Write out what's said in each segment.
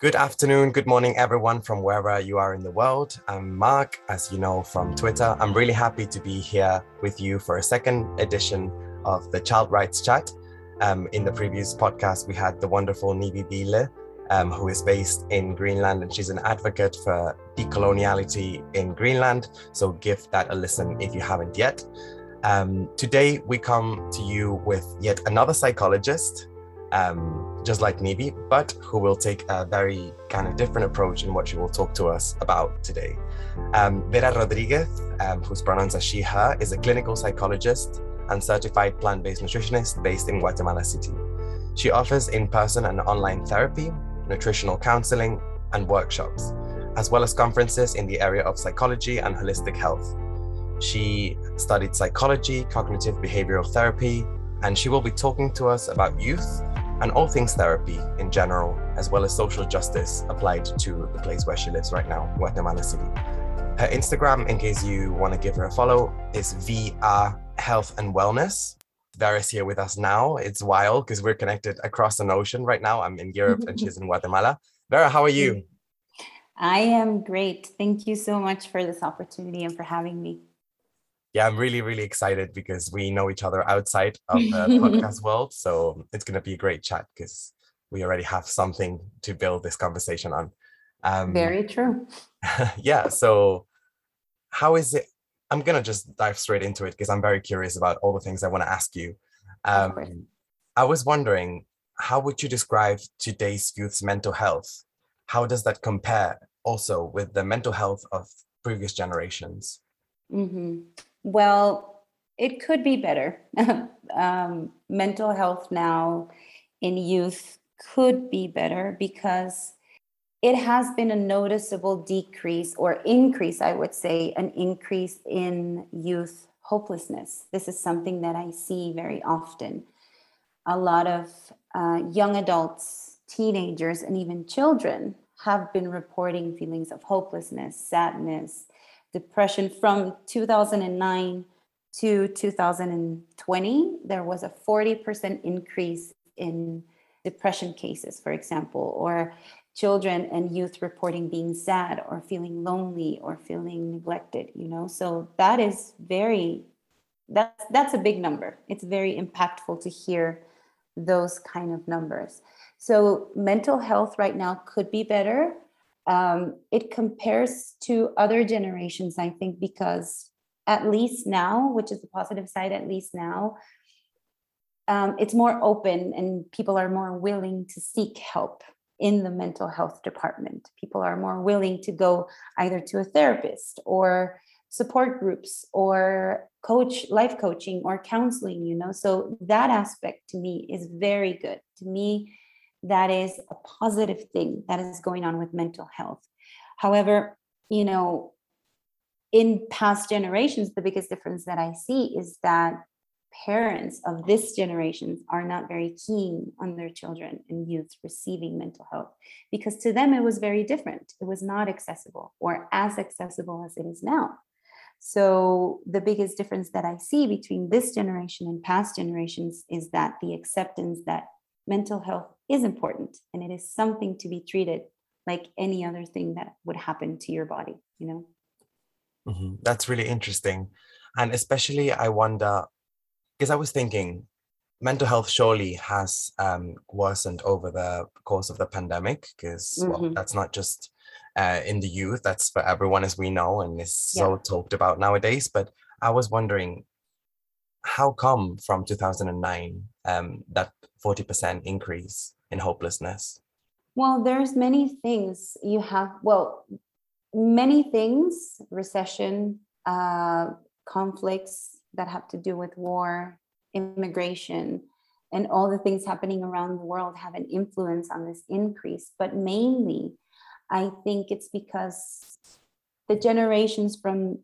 Good afternoon, good morning, everyone, from wherever you are in the world. I'm Mark, as you know, from Twitter. I'm really happy to be here with you for a second edition of the Child Rights Chat. In the previous podcast, we had the wonderful Nivi Bille, who is based in Greenland, and she's an advocate for decoloniality in Greenland. So give that a listen if you haven't yet. Today, we come to you with yet another psychologist, just like Nivi, but who will take a very kind of different approach in what she will talk to us about today. Vera Rodriguez, whose pronouns are she, her, is a clinical psychologist and certified plant-based nutritionist based in Guatemala City. She offers in-person and online therapy, nutritional counseling, and workshops, as well as conferences in the area of psychology and holistic health. She studied psychology, cognitive behavioral therapy, and she will be talking to us about youth and all things therapy in general, as well as social justice applied to the place where she lives right now, Guatemala City. Her Instagram, in case you want to give her a follow, is VR Health and Wellness. Vera's here with us now. It's wild because we're connected across an ocean right now. I'm in Europe and she's in Guatemala. Vera, how are you? I am great. Thank you so much for this opportunity and for having me. Yeah, I'm really, really excited because we know each other outside of the podcast world. So it's going to be a great chat because we already have something to build this conversation on. Very true. Yeah. So how is it? I'm going to just dive straight into it because I'm very curious about all the things I want to ask you. I was wondering, how would you describe today's youth's mental health? How does that compare also with the mental health of previous generations? Mm-hmm. Well, it could be better. Mental health now in youth could be better because it has been a noticeable decrease or increase, I would say, an increase in youth hopelessness. This is something that I see very often. A lot of young adults, teenagers, and even children have been reporting feelings of hopelessness, sadness, depression. From 2009 to 2020, there was a 40% increase in depression cases, for example, or children and youth reporting being sad or feeling lonely or feeling neglected, you know. So that is very, that's a big number. It's very impactful to hear those kind of numbers. So mental health right now could be better. It compares to other generations, I think, because at least now, which is the positive side, at least now, it's more open and people are more willing to seek help in the mental health department. People are more willing to go either to a therapist or support groups or coach, life coaching or counseling, you know. So that aspect to me is very good. To me, that is a positive thing that is going on with mental health. However, you know, in past generations, the biggest difference that I see is that parents of this generation are not very keen on their children and youth receiving mental health, because to them it was very different. It was not accessible or as accessible as it is now. So the biggest difference that I see between this generation and past generations is that the acceptance that mental health is important and it is something to be treated like any other thing that would happen to your body, you know? Mm-hmm. That's really interesting. And especially I wonder, because I was thinking mental health surely has worsened over the course of the pandemic, because well, that's not just in the youth, that's for everyone, as we know, and is so talked about nowadays. But I was wondering, how come from 2009 that 40% increase in hopelessness? Well, there's many things you have. Well, many things, recession, conflicts that have to do with war, immigration, and all the things happening around the world have an influence on this increase. But mainly, I think it's because the generations from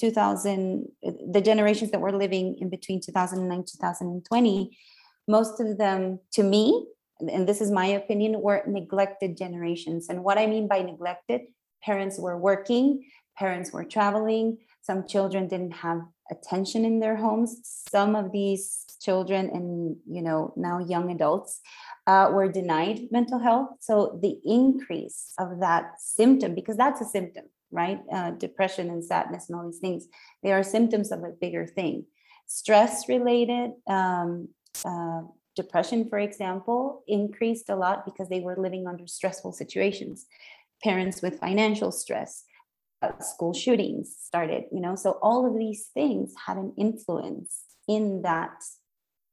the generations that were living in between 2009, 2020, most of them, to me, and this is my opinion, were neglected generations. And what I mean by neglected Parents were working, parents were traveling. Some children didn't have attention in their homes. Some of these children and, you know, now young adults were denied mental health. So the increase of that symptom, because that's a symptom, right? Depression and sadness and all these things, they are symptoms of a bigger thing. Stress-related depression, for example, increased a lot because they were living under stressful situations. Parents with financial stress, school shootings started, you know, so all of these things had an influence in that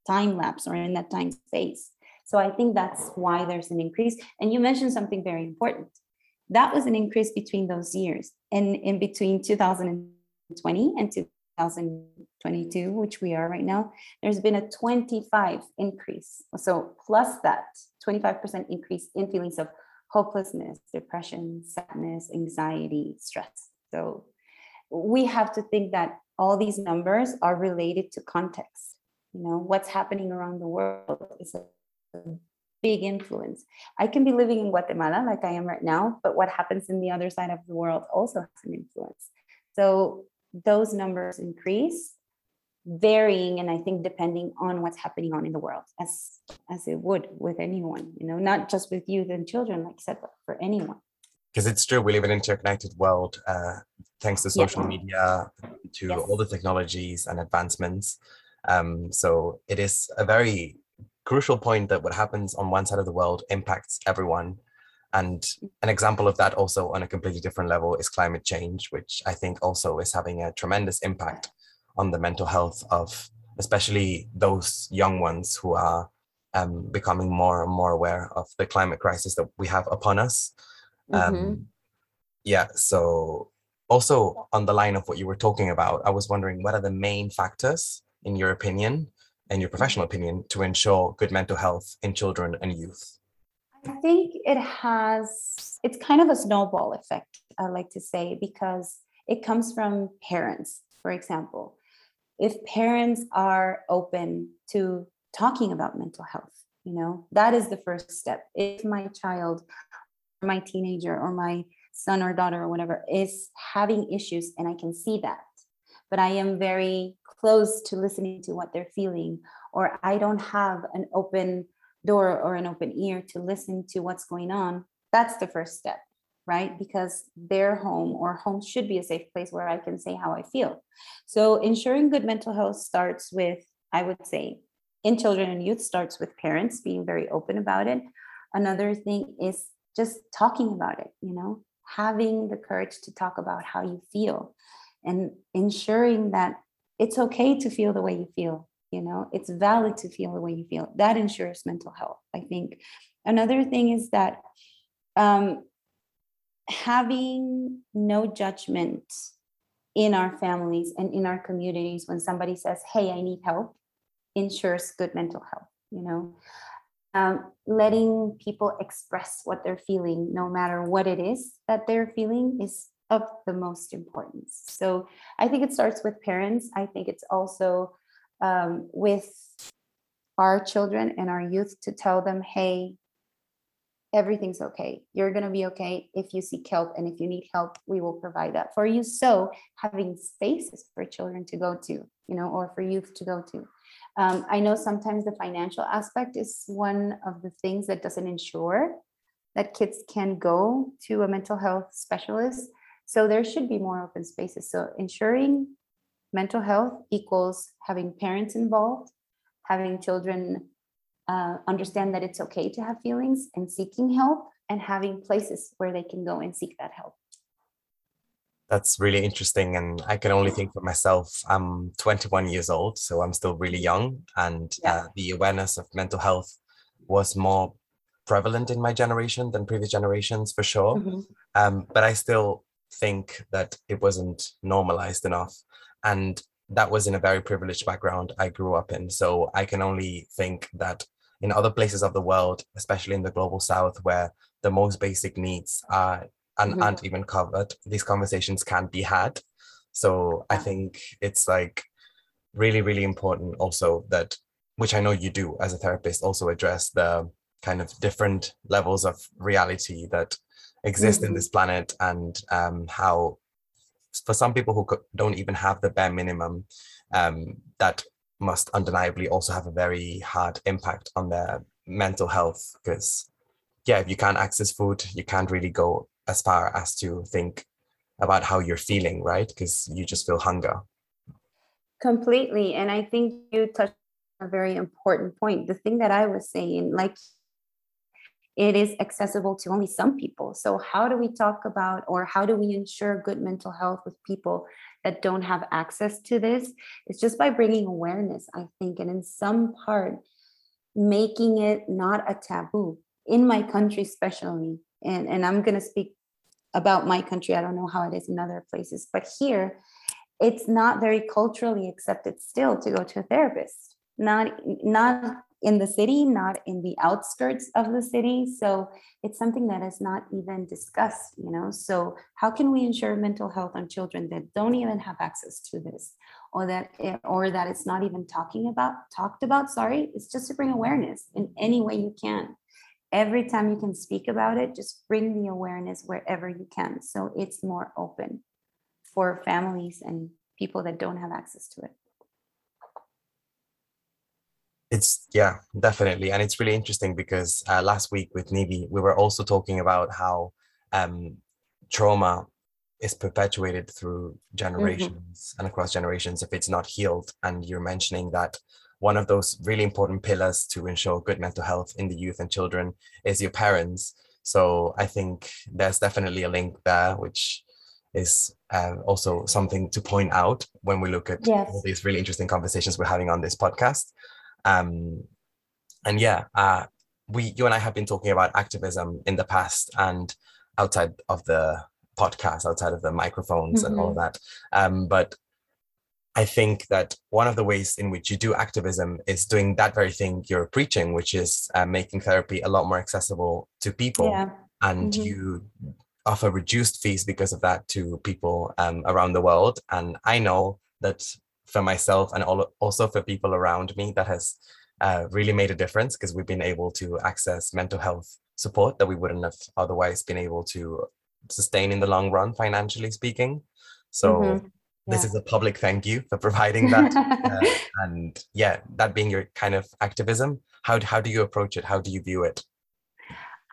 time lapse or in that time space. So I think that's why there's an increase. And you mentioned something very important. That was an increase between those years, and in between 2020 and 2022, which we are right now, there's been a 25% increase. So plus that 25% increase in feelings of hopelessness, depression, sadness, anxiety, stress. So we have to think that all these numbers are related to context. You know, what's happening around the world is a big influence. I can be living in Guatemala like I am right now, but what happens in the other side of the world also has an influence. So those numbers increase, varying, and I think depending on what's happening on in the world, as it would with anyone, you know, not just with youth and children, like I said, but for anyone. Because it's true, we live in an interconnected world, thanks to social media, to all the technologies and advancements. So it is a very crucial point that what happens on one side of the world impacts everyone. And an example of that also on a completely different level is climate change, which I think also is having a tremendous impact on the mental health of especially those young ones who are becoming more and more aware of the climate crisis that we have upon us. So also on the line of what you were talking about, I was wondering, what are the main factors, in your opinion and your professional opinion, to ensure good mental health in children and youth? I think it's kind of a snowball effect, I like to say, because it comes from parents. For example, if parents are open to talking about mental health, you know, that is the first step. If my child, my teenager, or my son or daughter or whatever is having issues, and I can see that, but I am very close to listening to what they're feeling, or I don't have an open door or an open ear to listen to what's going on, that's the first step. Right? Because their home should be a safe place where I can say how I feel. So ensuring good mental health starts with, I would say, in children and youth, starts with parents being very open about it. Another thing is just talking about it, you know, having the courage to talk about how you feel and ensuring that it's okay to feel the way you feel, you know, it's valid to feel the way you feel. That ensures mental health, I think. Another thing is that, having no judgment in our families and in our communities when somebody says, hey, I need help, ensures good mental health, you know. Letting people express what they're feeling, no matter what it is that they're feeling, is of the most importance. So I think it starts with parents. I think it's also with our children and our youth, to tell them, hey, everything's okay. You're going to be okay if you seek help, and if you need help, we will provide that for you. So having spaces for children to go to, you know, or for youth to go to. I know sometimes the financial aspect is one of the things that doesn't ensure that kids can go to a mental health specialist. So there should be more open spaces. So ensuring mental health equals having parents involved, having children understand that it's okay to have feelings and seeking help, and having places where they can go and seek that help. That's really interesting. And I can only think for myself, I'm 21 years old, so I'm still really young. And the awareness of mental health was more prevalent in my generation than previous generations, for sure. But I still think that it wasn't normalized enough. And that was in a very privileged background I grew up in. So I can only think that in other places of the world, especially in the global south, where the most basic needs are aren't even covered, these conversations can be had. So I think it's like really, really important also that, which I know you do as a therapist, also address the kind of different levels of reality that exist in this planet, and how for some people who don't even have the bare minimum, that must undeniably also have a very hard impact on their mental health, because if you can't access food, you can't really go as far as to think about how you're feeling, right? Because you just feel hunger. Completely. And I think you touched on a very important point. The thing that I was saying, like, it is accessible to only some people. So how do we talk about, or how do we ensure good mental health with people that don't have access to this? It's just by bringing awareness, I think, and in some part, making it not a taboo in my country, especially. And I'm going to speak about my country. I don't know how it is in other places, but here it's not very culturally accepted still to go to a therapist, not in the city, not in the outskirts of the city. So it's something that is not even discussed, you know? So how can we ensure mental health on children that don't even have access to this, or that it's not even talked about? It's just to bring awareness in any way you can. Every time you can speak about it, just bring the awareness wherever you can. So it's more open for families and people that don't have access to it. It's, yeah, definitely. And it's really interesting because last week with Nivi, we were also talking about how trauma is perpetuated through generations and across generations if it's not healed. And you're mentioning that one of those really important pillars to ensure good mental health in the youth and children is your parents. So I think there's definitely a link there, which is also something to point out when we look at all these really interesting conversations we're having on this podcast. You and I have been talking about activism in the past and outside of the podcast, outside of the microphones and all of that. But I think that one of the ways in which you do activism is doing that very thing you're preaching, which is making therapy a lot more accessible to people. Yeah. And you offer reduced fees because of that to people around the world. And I know that for myself and also for people around me, that has really made a difference, because we've been able to access mental health support that we wouldn't have otherwise been able to sustain in the long run, financially speaking. So this is a public thank you for providing that. That being your kind of activism, how do you approach it? How do you view it?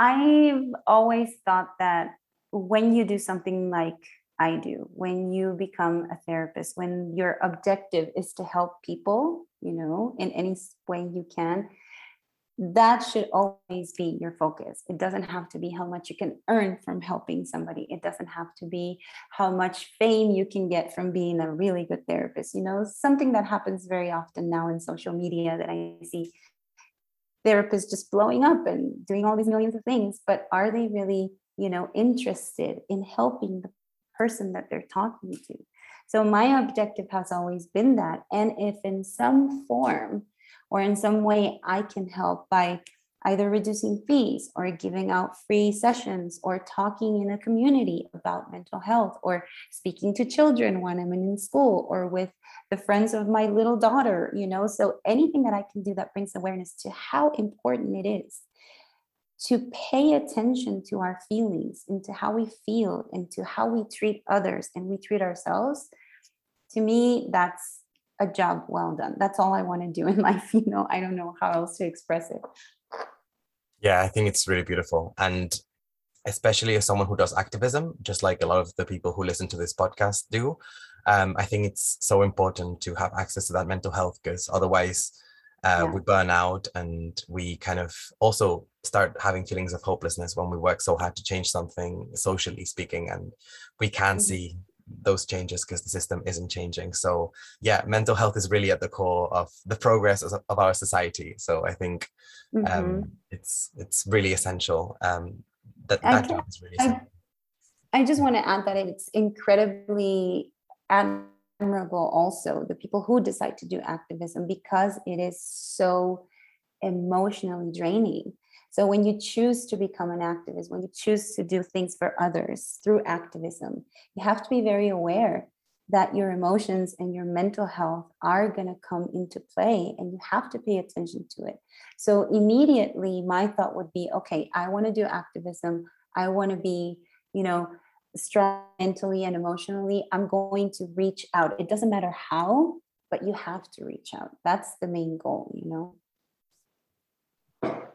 I've always thought that when you do something like I do, when you become a therapist, when your objective is to help people, you know, in any way you can, that should always be your focus. It doesn't have to be how much you can earn from helping somebody. It doesn't have to be how much fame you can get from being a really good therapist. You know, something that happens very often now in social media that I see therapists just blowing up and doing all these millions of things, but are they really, you know, interested in helping the person that they're talking to? So my objective has always been that. And if in some form or in some way I can help by either reducing fees or giving out free sessions or talking in a community about mental health or speaking to children when I'm in school or with the friends of my little daughter, you know, so anything that I can do that brings awareness to how important it is to pay attention to our feelings and to how we feel and to how we treat others and we treat ourselves. To me, that's a job well done. That's all I want to do in life. You know, I don't know how else to express it. Yeah, I think it's really beautiful. And especially as someone who does activism, just like a lot of the people who listen to this podcast do, I think it's so important to have access to that mental health, because otherwise we burn out and we kind of also start having feelings of hopelessness when we work so hard to change something, socially speaking, and we can see those changes because the system isn't changing. So yeah, mental health is really at the core of the progress of our society. So I think it's really essential. That is really essential. I just want to add that it's incredibly admirable also the people who decide to do activism, because it is so emotionally draining. So when you choose to become an activist, when you choose to do things for others through activism, you have to be very aware that your emotions and your mental health are going to come into play, and you have to pay attention to it. So immediately my thought would be, okay, I want to do activism. I want to be, you know, strong mentally and emotionally. I'm going to reach out. It doesn't matter how, but you have to reach out. That's the main goal, you know?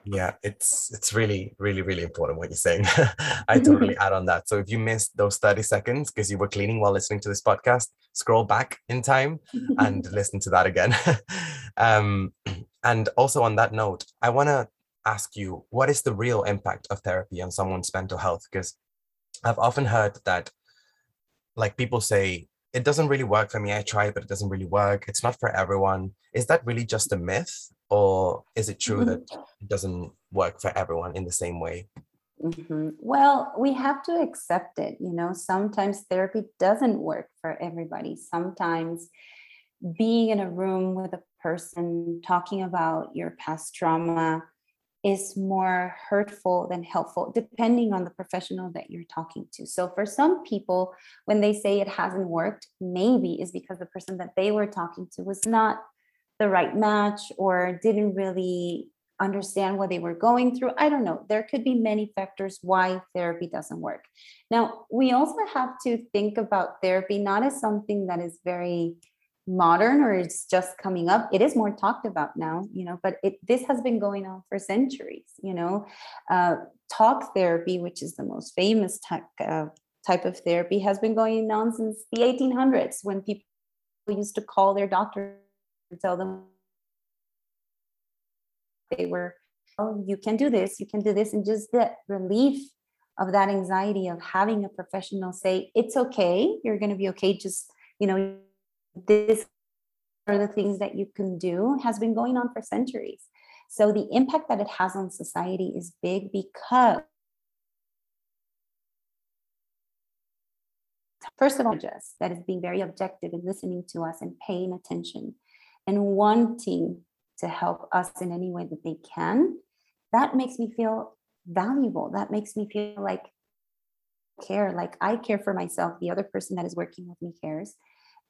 Yeah, it's really, really, really important what you're saying. I totally add on that. So if you missed those 30 seconds because you were cleaning while listening to this podcast, scroll back in time and listen to that again. And also on that note, I want to ask you, what is the real impact of therapy on someone's mental health? Because I've often heard that, like, people say, it doesn't really work for me. I tried, but it doesn't really work. It's not for everyone. Is that really just a myth? Or is it true that it doesn't work for everyone in the same way? Well, we have to accept it. You know, sometimes therapy doesn't work for everybody. Sometimes being in a room with a person talking about your past trauma is more hurtful than helpful, depending on the professional that you're talking to. So for some people, when they say it hasn't worked, maybe is because the person that they were talking to was not the right match or didn't really understand what they were going through. I don't know. There could be many factors why therapy doesn't work. Now, we also have to think about therapy not as something that is very modern or it's just coming up. It is more talked about now, you know, but this has been going on for centuries, you know. Talk therapy, which is the most famous type of therapy, has been going on since the 1800s, when people used to call their doctor and tell them they were, oh, you can do this, and just the relief of that anxiety of having a professional say, it's okay, you're going to be okay, just, you know, this are the things that you can do, has been going on for centuries. So the impact that it has on society is big, because first of all, just that is being very objective and listening to us and paying attention and wanting to help us in any way that they can. That makes me feel valuable. That makes me feel like care, like I care for myself. The other person that is working with me cares,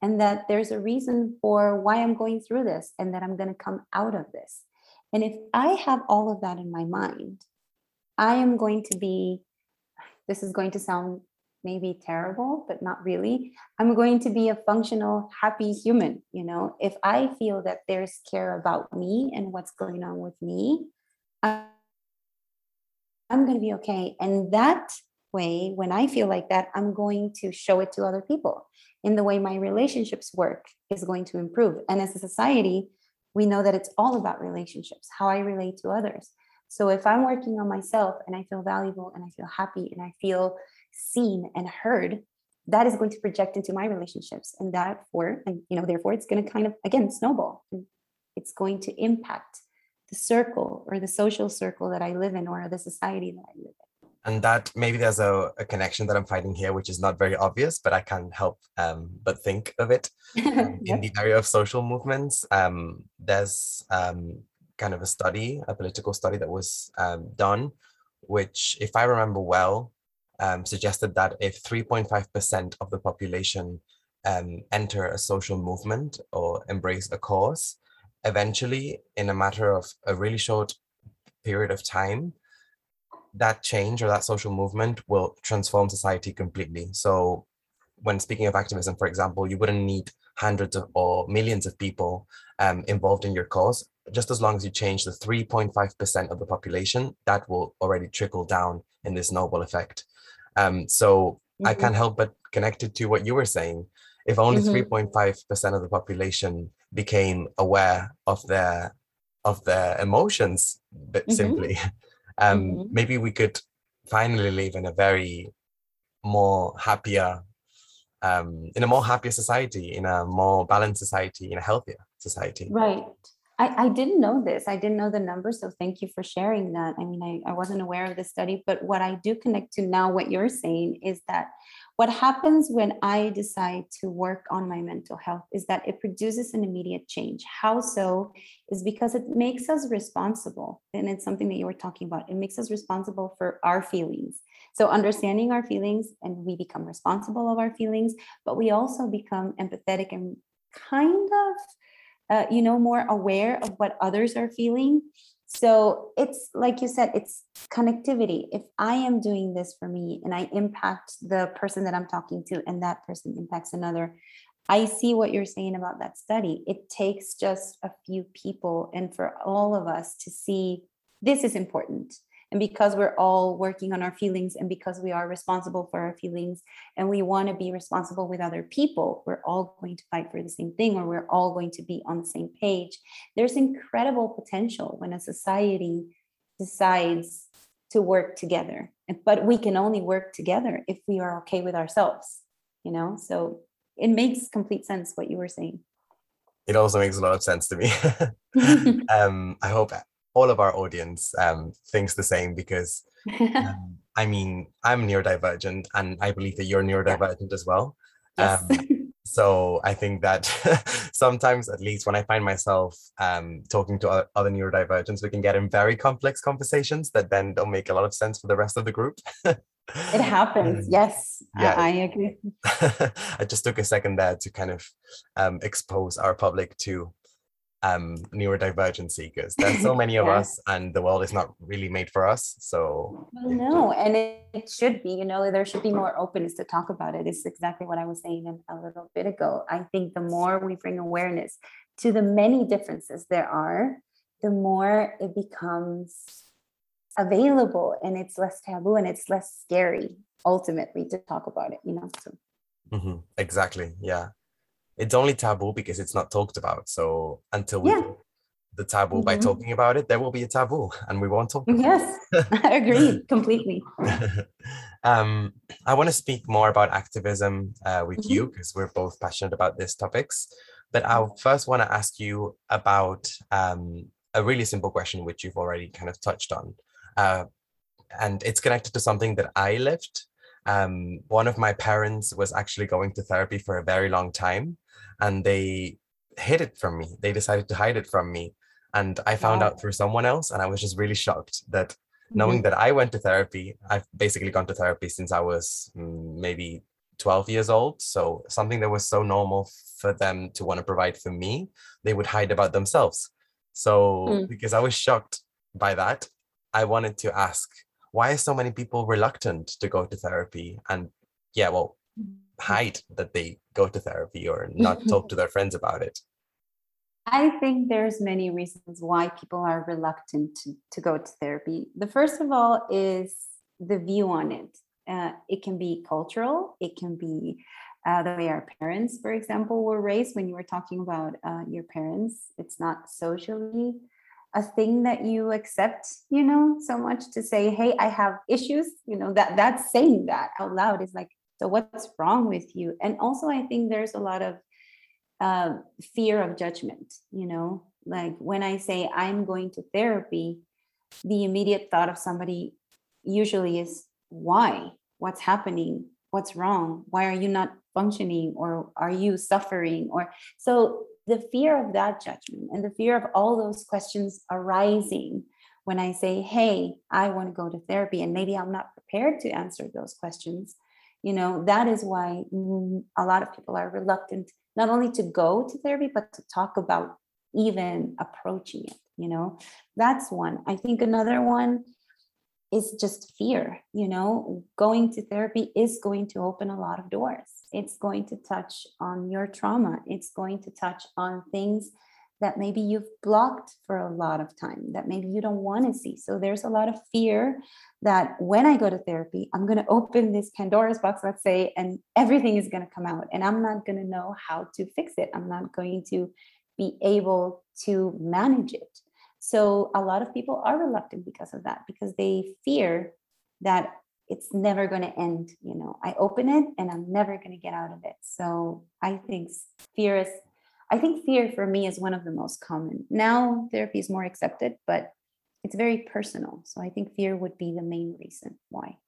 and that there's a reason for why I'm going through this, and that I'm going to come out of this. And if I have all of that in my mind, I am going to be, this is going to sound maybe terrible, but not really, I'm going to be a functional, happy human. You know, if I feel that there's care about me and what's going on with me, I'm going to be okay. And that way, when I feel like that, I'm going to show it to other people. In the way my relationships work is going to improve. And as a society, we know that it's all about relationships, how I relate to others. So if I'm working on myself and I feel valuable and I feel happy and I feel seen and heard, that is going to project into my relationships. And therefore it's going to kind of, again, snowball. It's going to impact the circle or the social circle that I live in, or the society that I live in. And that maybe there's a connection that I'm finding here, which is not very obvious, but I can't help but think of it. In the area of social movements, there's kind of a political study that was done, which, if I remember well, suggested that if 3.5% of the population enter a social movement or embrace a cause, eventually, in a matter of a really short period of time, that change or that social movement will transform society completely. So when speaking of activism, for example, you wouldn't need hundreds of or millions of people involved in your cause. Just as long as you change the 3.5% of the population, that will already trickle down in this snowball effect. I can't help but connect it to what you were saying. If only 3.5% of the population became aware of their emotions, but simply. Maybe we could finally live in a more happier society, in a more balanced society, in a healthier society. Right. I didn't know this. I didn't know the numbers. So thank you for sharing that. I mean, I wasn't aware of the study, but what I do connect to now, what you're saying is that what happens when I decide to work on my mental health is that it produces an immediate change. How so? Is because it makes us responsible. And it's something that you were talking about. It makes us responsible for our feelings. So understanding our feelings, and we become responsible of our feelings, but we also become empathetic and kind of, more aware of what others are feeling. So it's like you said, it's connectivity. If I am doing this for me and I impact the person that I'm talking to and that person impacts another, I see what you're saying about that study. It takes just a few people and for all of us to see this is important. And because we're all working on our feelings and because we are responsible for our feelings and we want to be responsible with other people, we're all going to fight for the same thing, or we're all going to be on the same page. There's incredible potential when a society decides to work together, but we can only work together if we are okay with ourselves, so it makes complete sense what you were saying. It also makes a lot of sense to me. I hope all of our audience thinks the same, because I'm neurodivergent and I believe that you're neurodivergent as well. Yes. So I think that sometimes, at least when I find myself talking to other neurodivergents, we can get in very complex conversations that then don't make a lot of sense for the rest of the group. It happens. Yes, yeah. I agree. I just took a second there to kind of expose our public to neurodivergent seekers. There's so many of us, and the world is not really made for us. So no, and it should be, there should be more openness to talk about it. It's exactly what I was saying a little bit ago. I think the more we bring awareness to the many differences there are, the more it becomes available and it's less taboo and it's less scary ultimately to talk about it, Mm-hmm. Exactly. Yeah. It's only taboo because it's not talked about. So until we do the taboo by talking about it, there will be a taboo and we won't talk about it. Yes, I agree completely. I want to speak more about activism with you, because we're both passionate about these topics. But I first want to ask you about a really simple question, which you've already kind of touched on. And it's connected to something that I lived. One of my parents was actually going to therapy for a very long time, and they hid it from me. They decided to hide it from me. And I found out through someone else, and I was just really shocked that knowing that I went to therapy, I've basically gone to therapy since I was maybe 12 years old. So something that was so normal for them to want to provide for me, they would hide about themselves. So because I was shocked by that, I wanted to ask, why are so many people reluctant to go to therapy and hide that they go to therapy or not talk to their friends about it? I think there's many reasons why people are reluctant to go to therapy. The first of all is the view on it. It can be cultural. It can be the way our parents, for example, were raised. When you were talking about your parents, it's not socially a thing that you accept, so much to say, hey, I have issues, that's saying that out loud is like, so what's wrong with you? And also I think there's a lot of fear of judgment, like when I say I'm going to therapy, the immediate thought of somebody usually is why, what's happening, what's wrong? Why are you not functioning, or are you suffering? Or so the fear of that judgment and the fear of all those questions arising when I say, hey, I want to go to therapy, and maybe I'm not prepared to answer those questions. That is why a lot of people are reluctant, not only to go to therapy, but to talk about even approaching it. That's one. I think another one is just fear. Going to therapy is going to open a lot of doors. It's going to touch on your trauma. It's going to touch on things that maybe you've blocked for a lot of time, that maybe you don't want to see. So there's a lot of fear that when I go to therapy, I'm going to open this Pandora's box, let's say, and everything is going to come out, and I'm not going to know how to fix it. I'm not going to be able to manage it. So a lot of people are reluctant because of that, because they fear that it's never going to end. I open it and I'm never going to get out of it. So I think fear is I think fear for me is one of the most common. Now therapy is more accepted, but it's very personal. So I think fear would be the main reason why.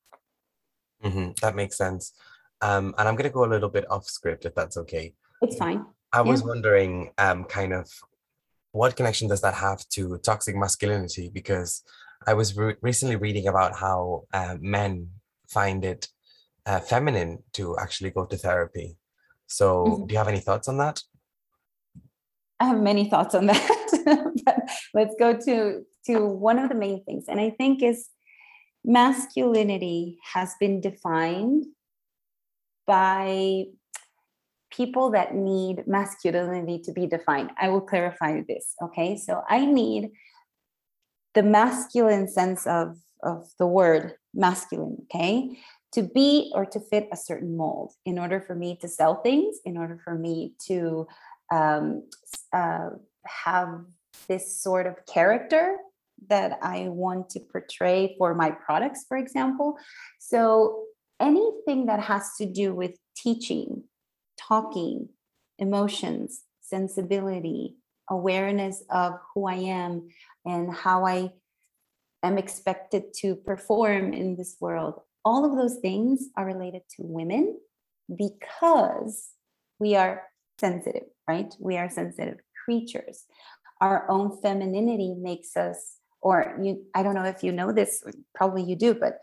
Mm-hmm. That makes sense. And I'm going to go a little bit off script, if that's okay. It's fine. I was wondering kind of what connection does that have to toxic masculinity? Because I was recently reading about how men find it feminine to actually go to therapy. So do you have any thoughts on that? I have many thoughts on that. But let's go to one of the main things. And I think is masculinity has been defined by people that need masculinity to be defined. I will clarify this. Okay. So I need the masculine sense of the word masculine. Okay. To be or to fit a certain mold in order for me to sell things, in order for me to have this sort of character that I want to portray for my products, for example. So anything that has to do with teaching, talking, emotions, sensibility, awareness of who I am and how I am expected to perform in this world, all of those things are related to women because we are sensitive, right? We are sensitive creatures. Our own femininity makes us, or you, I don't know if you know this, probably you do, but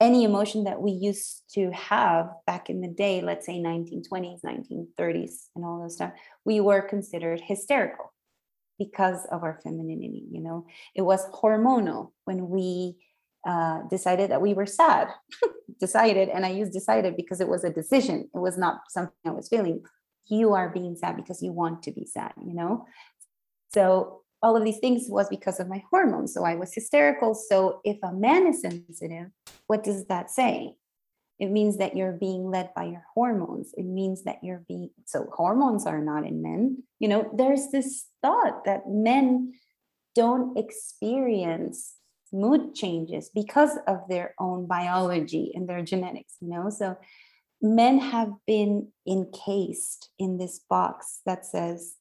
any emotion that we used to have back in the day, let's say 1920s, 1930s, and all those stuff, we were considered hysterical because of our femininity. You know, it was hormonal when we decided that we were sad, decided, and I use decided because it was a decision. It was not something I was feeling. You are being sad because you want to be sad, you know? So all of these things was because of my hormones. So I was hysterical. So if a man is sensitive, what does that say? It means that you're being led by your hormones. It means that you're being, so hormones are not in men. You know, there's this thought that men don't experience mood changes because of their own biology and their genetics, you know? So men have been encased in this box that says,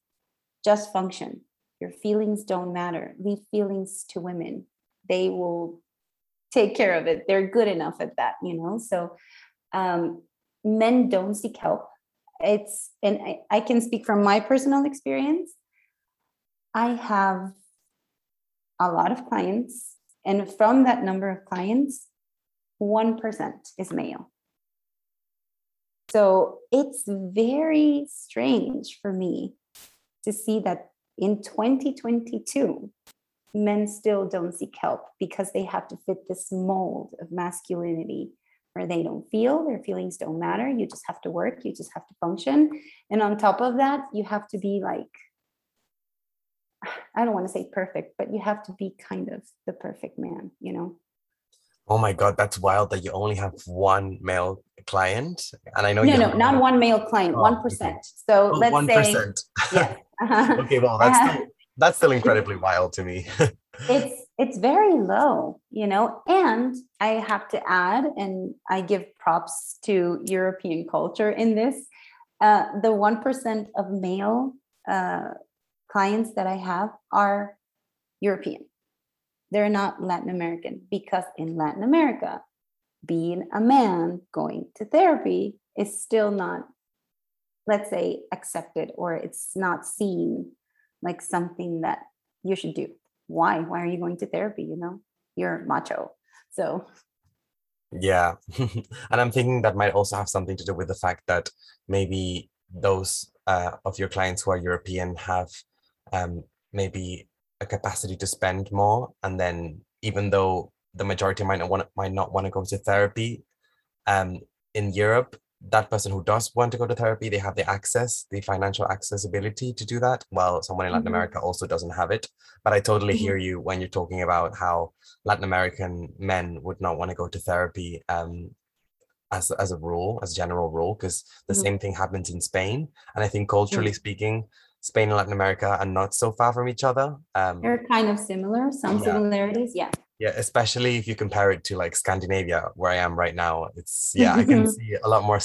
just function. Your feelings don't matter. Leave feelings to women. They will take care of it. They're good enough at that, you know? So men don't seek help. And I can speak from my personal experience. I have a lot of clients, and from that number of clients, 1% is male. So it's very strange for me to see that in 2022, men still don't seek help because they have to fit this mold of masculinity where they don't feel, their feelings don't matter. You just have to work. You just have to function. And on top of that, you have to be like, I don't want to say perfect, but you have to be kind of the perfect man, you know? Oh my God, that's wild that you only have one male client. And I know not one male client, 1%. So let's 1%. Say, yeah. Uh-huh. Okay, well, that's still incredibly wild to me. It's very low, you know, and I have to add, and I give props to European culture in this, the 1% of male clients that I have are European. They're not Latin American, because in Latin America, being a man going to therapy is still not, let's say, accepted, or it's not seen like something that you should do. Why are you going to therapy? You know, you're macho. So. Yeah. And I'm thinking that might also have something to do with the fact that maybe those of your clients who are European have maybe a capacity to spend more, and then even though the majority might not want to go to therapy, in Europe, that person who does want to go to therapy, they have the access, the financial accessibility to do that, while someone in Latin America also doesn't have it. But I totally hear you when you're talking about how Latin American men would not want to go to therapy as a general rule, because the same thing happens in Spain. And I think culturally speaking, Spain and Latin America are not so far from each other. They're kind of similar, similarities, yeah. Yeah, especially if you compare it to like Scandinavia, where I am right now. It's I can see a lot more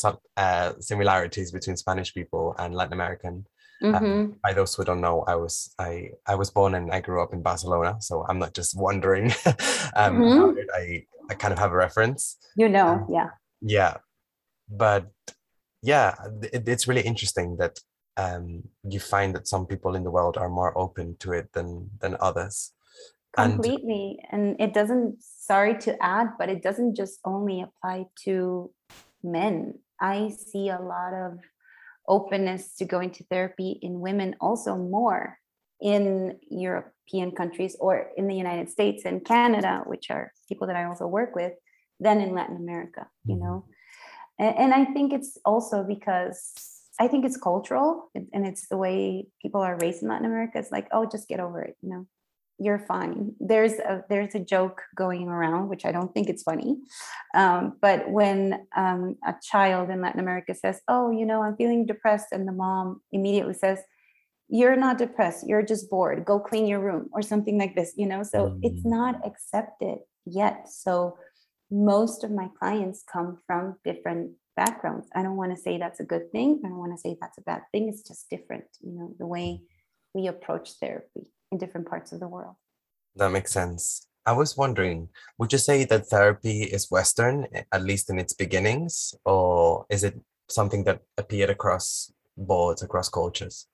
similarities between Spanish people and Latin American Mm-hmm. By those who don't know, I was born and I grew up in Barcelona, so I'm not just wondering. Mm-hmm. How did I kind of have a reference. Yeah. But yeah, it's really interesting that you find that some people in the world are more open to it than others. Completely. And it doesn't, sorry to add, but it doesn't just only apply to men. I see a lot of openness to going to therapy in women, also more in European countries or in the United States and Canada, which are people that I also work with, than in Latin America, you know? And I think it's also because I think it's cultural, and it's the way people are raised in Latin America. It's like, oh, just get over it, you know? You're fine. There's a joke going around, which I don't think it's funny. But when a child in Latin America says, oh, you know, I'm feeling depressed, and the mom immediately says, you're not depressed, you're just bored, go clean your room, or something like this, you know? So it's not accepted yet. So most of my clients come from different backgrounds. I don't want to say that's a good thing. I don't want to say that's a bad thing. It's just different, you know, the way we approach therapy in different parts of the world. That makes sense. I was wondering, would you say that therapy is Western, at least in its beginnings, or is it something that appeared across boards, across cultures?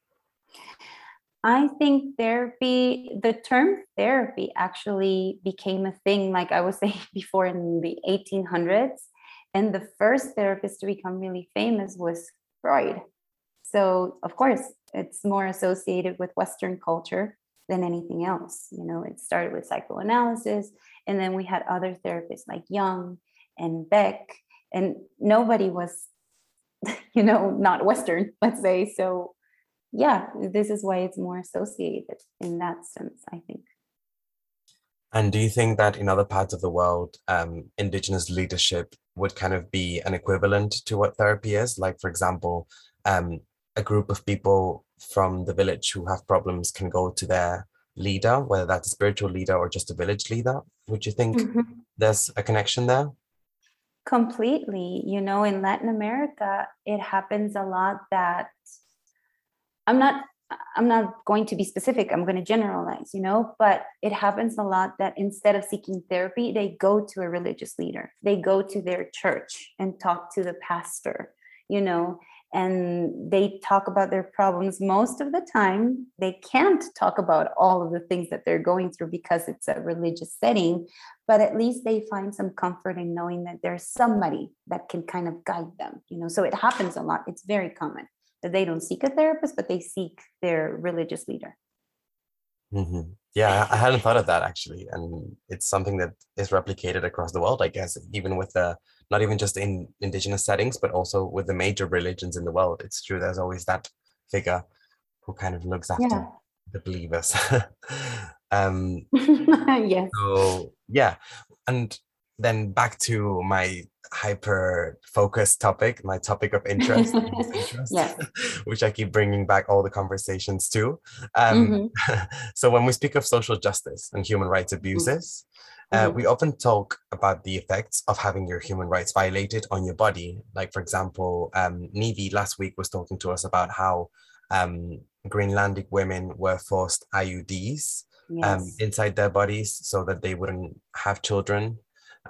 I think the term therapy actually became a thing, like I was saying before, in the 1800s. And the first therapist to become really famous was Freud. So, of course, it's more associated with Western culture than anything else. You know, it started with psychoanalysis, and then we had other therapists like Young and Beck, and nobody was, you know, not Western, let's say. So yeah, this is why it's more associated in that sense, I think. And do you think that in other parts of the world, indigenous leadership would kind of be an equivalent to what therapy is? Like, for example, a group of people from the village who have problems can go to their leader, whether that's a spiritual leader or just a village leader. Would you think there's a connection there? Completely. You know, in Latin America, it happens a lot that I'm not going to be specific. I'm going to generalize, you know, but it happens a lot that instead of seeking therapy, they go to a religious leader. They go to their church and talk to the pastor, you know, and they talk about their problems. Most of the time, they can't talk about all of the things that they're going through because it's a religious setting, but at least they find some comfort in knowing that there's somebody that can kind of guide them, you know. So it happens a lot. It's very common that they don't seek a therapist, but they seek their religious leader. Mm-hmm. Yeah, I hadn't thought of that, actually. And it's something that is replicated across the world, I guess, even with the, not even just in indigenous settings, but also with the major religions in the world. It's true, there's always that figure who kind of looks after the believers. Yes. So, yeah. And then back to my hyper-focused topic, my topic of interest, which I keep bringing back all the conversations to. So when we speak of social justice and human rights abuses, we often talk about the effects of having your human rights violated on your body. Like, for example, Nivi last week was talking to us about how Greenlandic women were forced IUDs inside their bodies so that they wouldn't have children.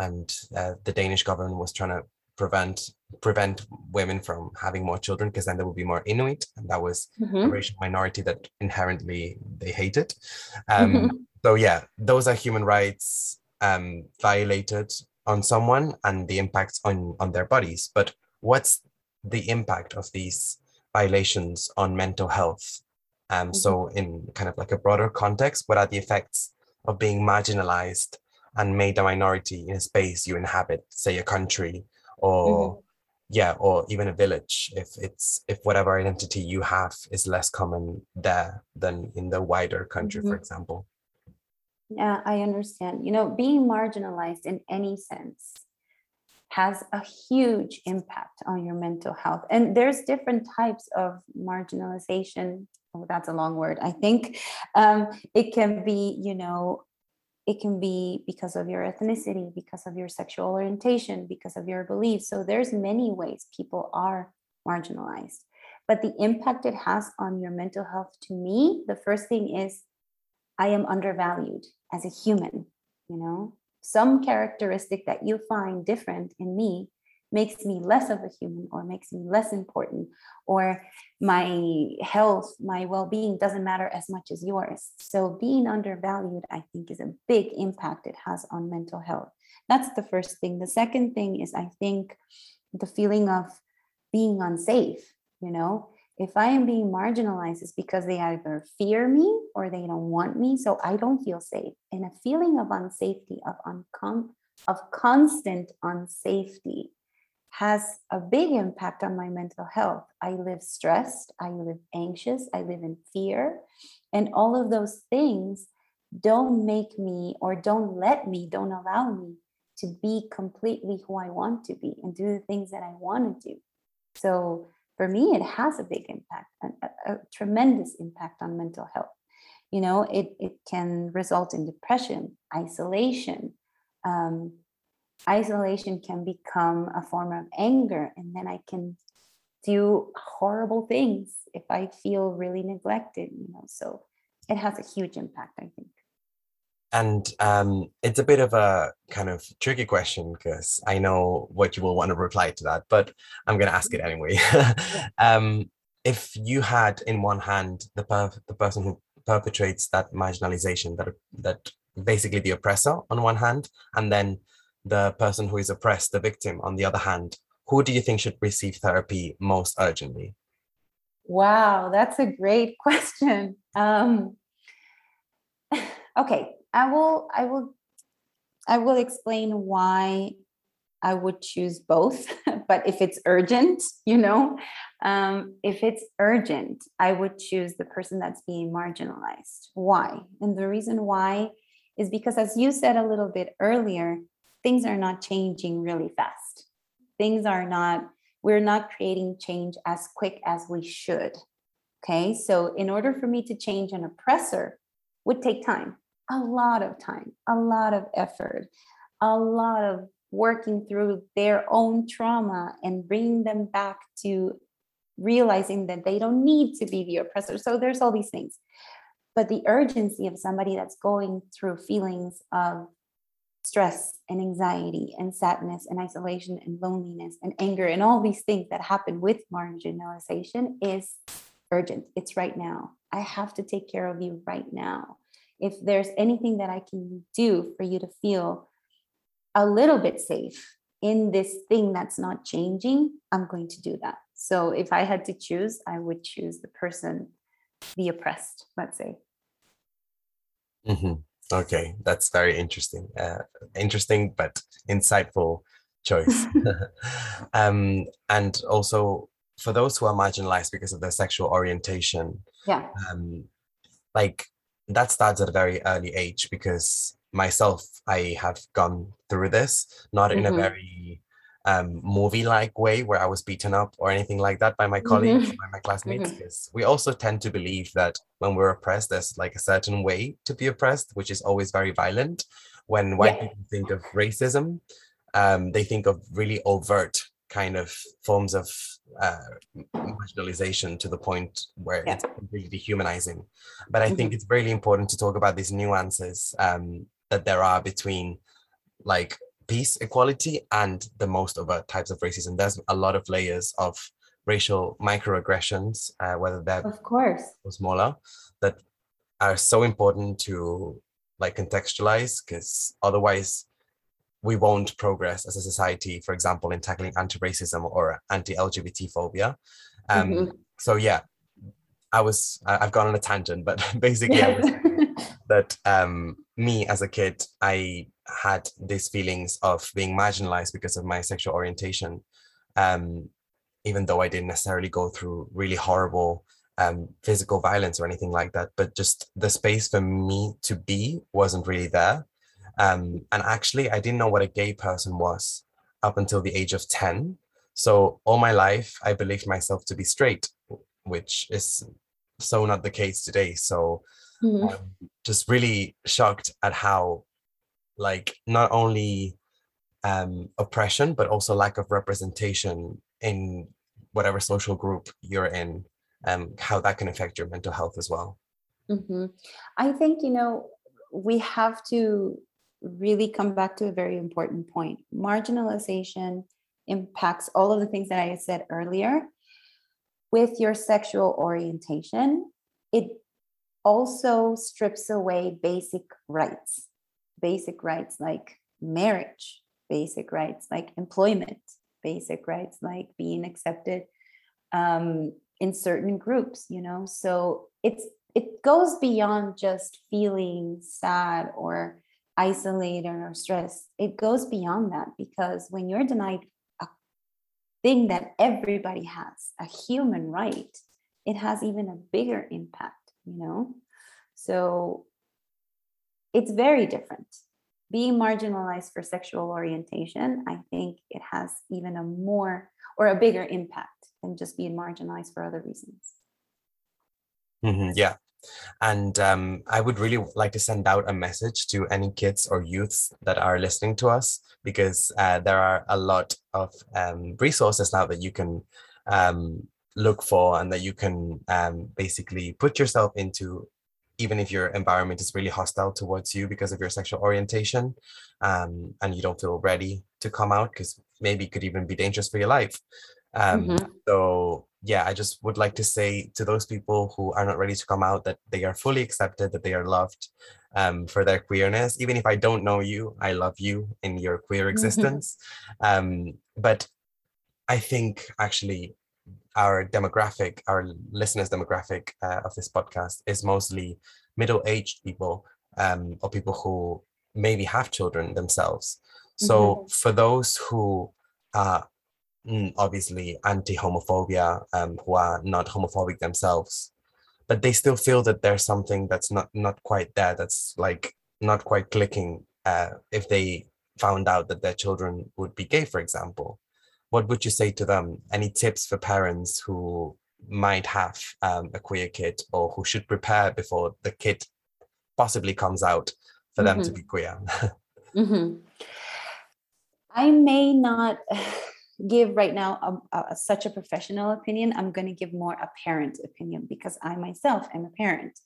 And the Danish government was trying to prevent women from having more children, because then there would be more Inuit, and that was a racial minority that inherently they hated. So yeah, those are human rights violated on someone and the impacts on their bodies. But what's the impact of these violations on mental health? So in kind of like a broader context, what are the effects of being marginalized and made a minority in a space you inhabit, say a country or or even a village, if whatever identity you have is less common there than in the wider country, for example? Yeah, I understand. You know, being marginalized in any sense has a huge impact on your mental health. And there's different types of marginalization. Oh, that's a long word, I think. It can be, you know, it can be because of your ethnicity, because of your sexual orientation, because of your beliefs. So there's many ways people are marginalized. But the impact it has on your mental health, to me, the first thing is I am undervalued as a human. You know, some characteristic that you find different in me makes me less of a human or makes me less important, or my health, my well-being doesn't matter as much as yours. So being undervalued, I think, is a big impact it has on mental health. That's the first thing. The second thing is, I think, the feeling of being unsafe. You know, if I am being marginalized, it's because they either fear me or they don't want me, so I don't feel safe. And a feeling of unsafety, of constant unsafety, has a big impact on my mental health. I live stressed, I live anxious, I live in fear, and all of those things don't make me, or don't let me, don't allow me to be completely who I want to be and do the things that I want to do. So for me, it has a big impact, a tremendous impact on mental health. You know, it can result in depression, isolation. Isolation can become a form of anger, and then I can do horrible things if I feel really neglected, you know, so it has a huge impact, I think. And it's a bit of a kind of tricky question, because I know what you will want to reply to that, but I'm going to ask it anyway. If you had in one hand the person who perpetrates that marginalization, that basically the oppressor on one hand, and then the person who is oppressed, the victim, on the other hand, who do you think should receive therapy most urgently? Wow, that's a great question. Okay. I will explain why I would choose both. But if it's urgent, you know, if it's urgent, I would choose the person that's being marginalized. Why? And the reason why is because, as you said a little bit earlier, things are not changing really fast. We're not creating change as quick as we should. Okay. So in order for me to change an oppressor would take time. A lot of time, a lot of effort, a lot of working through their own trauma and bringing them back to realizing that they don't need to be the oppressor. So there's all these things. But the urgency of somebody that's going through feelings of stress and anxiety and sadness and isolation and loneliness and anger and all these things that happen with marginalization is urgent. It's right now. I have to take care of you right now. If there's anything that I can do for you to feel a little bit safe in this thing that's not changing, I'm going to do that. So if I had to choose, I would choose the person, the oppressed, let's say. Mm-hmm. Okay, that's very interesting. Interesting, but insightful choice. And also for those who are marginalized because of their sexual orientation, yeah, that starts at a very early age, because myself, I have gone through this, not in a very movie-like way where I was beaten up or anything like that by my colleagues, by my classmates, because we also tend to believe that when we're oppressed, there's like a certain way to be oppressed, which is always very violent. When white people think of racism, they think of really overt kind of forms of marginalization, to the point where it's completely dehumanizing. But I think it's really important to talk about these nuances that there are between like peace, equality, and the most overt types of racism. There's a lot of layers of racial microaggressions, whether they're of course smaller, that are so important to like contextualize, because otherwise we won't progress as a society, for example, in tackling anti-racism or anti-LGBT phobia. So yeah, I've gone on a tangent, but basically I was saying that me as a kid, I had these feelings of being marginalized because of my sexual orientation, even though I didn't necessarily go through really horrible physical violence or anything like that, but just the space for me to be wasn't really there. And actually, I didn't know what a gay person was up until the age of 10. So all my life, I believed myself to be straight, which is so not the case today. So I'm just really shocked at how, like, not only oppression, but also lack of representation in whatever social group you're in, how that can affect your mental health as well. Mm-hmm. I think, you know, we have to really come back to a very important point. Marginalization impacts all of the things that I said earlier. With your sexual orientation, it also strips away basic rights like marriage, basic rights like employment, basic rights like being accepted in certain groups, you know. So it goes beyond just feeling sad or isolated or stressed. It goes beyond that, because when you're denied a thing that everybody has, a human right, it has even a bigger impact, you know. So it's very different. Being marginalized for sexual orientation, I think it has even a more or a bigger impact than just being marginalized for other reasons. Mm-hmm, yeah. And I would really like to send out a message to any kids or youths that are listening to us, because there are a lot of resources now that you can look for, and that you can basically put yourself into, even if your environment is really hostile towards you because of your sexual orientation, and you don't feel ready to come out, because maybe it could even be dangerous for your life. So yeah, I just would like to say to those people who are not ready to come out that they are fully accepted, that they are loved for their queerness. Even if I don't know you, I love you in your queer existence. But I think actually our listeners demographic of this podcast is mostly middle-aged people, or people who maybe have children themselves. So for those who are obviously anti-homophobia, who are not homophobic themselves, but they still feel that there's something that's not quite there, that's like not quite clicking, if they found out that their children would be gay, for example. What would you say to them? Any tips for parents who might have a queer kid, or who should prepare before the kid possibly comes out for them to be queer? I may not give right now such a professional opinion. I'm going to give more a parent opinion, because I myself am a parent.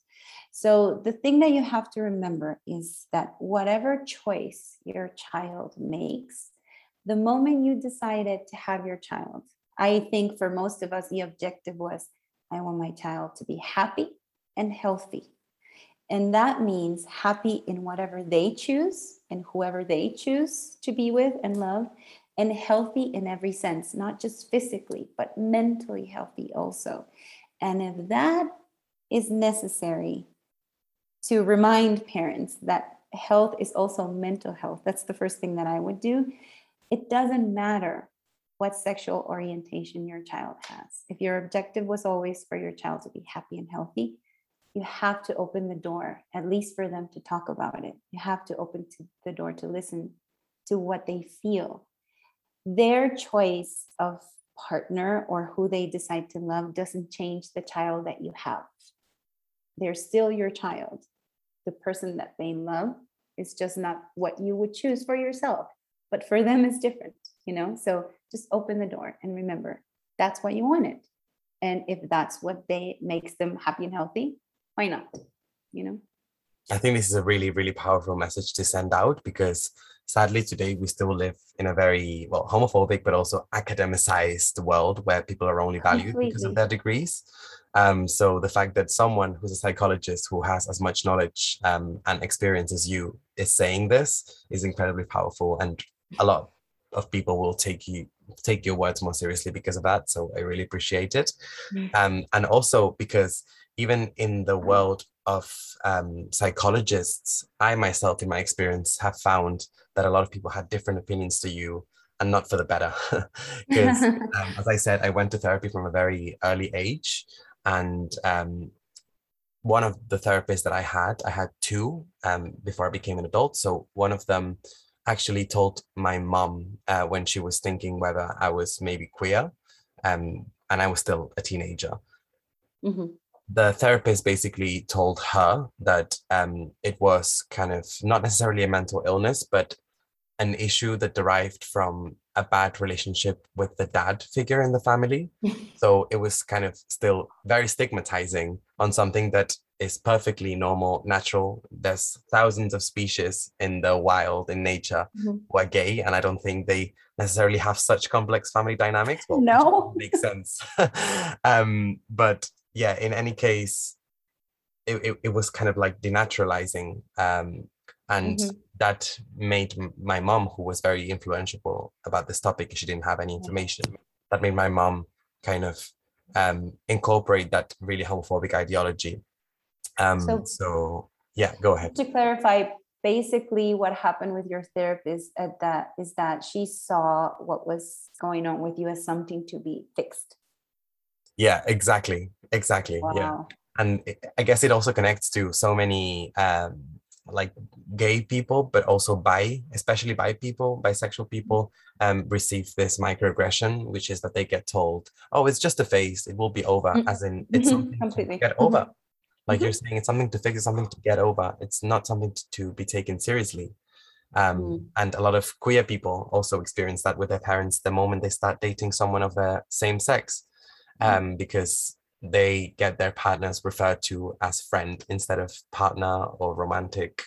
So the thing that you have to remember is that whatever choice your child makes, the moment you decided to have your child, I think for most of us, the objective was, I want my child to be happy and healthy. And that means happy in whatever they choose and whoever they choose to be with and love, and healthy in every sense, not just physically, but mentally healthy also. And if that is necessary, to remind parents that health is also mental health, that's the first thing that I would do. It doesn't matter what sexual orientation your child has. If your objective was always for your child to be happy and healthy, you have to open the door, at least for them to talk about it. You have to open the door to listen to what they feel. Their choice of partner or who they decide to love doesn't change the child that you have. They're still your child. The person that they love is just not what you would choose for yourself. But for them, it's different, you know? So just open the door and remember, that's what you wanted. And if that's what makes them happy and healthy, why not, you know? I think this is a really, really powerful message to send out, because sadly today we still live in a very, homophobic, but also academicized world where people are only valued because of their degrees. So the fact that someone who's a psychologist who has as much knowledge and experience as you is saying this is incredibly powerful, and a lot of people will take your words more seriously because of that. So I really appreciate it. And also because even in the world of psychologists, I myself, in my experience, have found that a lot of people had different opinions to you, and not for the better. Because as I said, I went to therapy from a very early age. And one of the therapists that I had two before I became an adult. So one of them actually told my mom when she was thinking whether I was maybe queer, and I was still a teenager. The therapist basically told her that it was kind of not necessarily a mental illness, but an issue that derived from a bad relationship with the dad figure in the family. So it was kind of still very stigmatizing on something that is perfectly normal, natural. There's thousands of species in the wild, in nature, mm-hmm. who are gay, and I don't think they necessarily have such complex family dynamics. Well, no. Makes sense. But yeah, in any case, it was kind of like denaturalizing. And mm-hmm. that made my mom, who was very influential about this topic, she didn't have any information. That made my mom kind of incorporate that really homophobic ideology. So yeah, go ahead. To clarify, basically what happened with your therapist at that is that she saw what was going on with you as something to be fixed. Yeah, exactly. Wow. Yeah, and I guess it also connects to so many like gay people, but also bisexual people receive this microaggression, which is that they get told, oh, it's just a phase, it will be over, mm-hmm. as in it's something completely to get over. Mm-hmm. Like you're saying, it's something to fix, it's something to get over. It's not something to be taken seriously. And a lot of queer people also experience that with their parents the moment they start dating someone of the same sex, because they get their partners referred to as friend instead of partner or romantic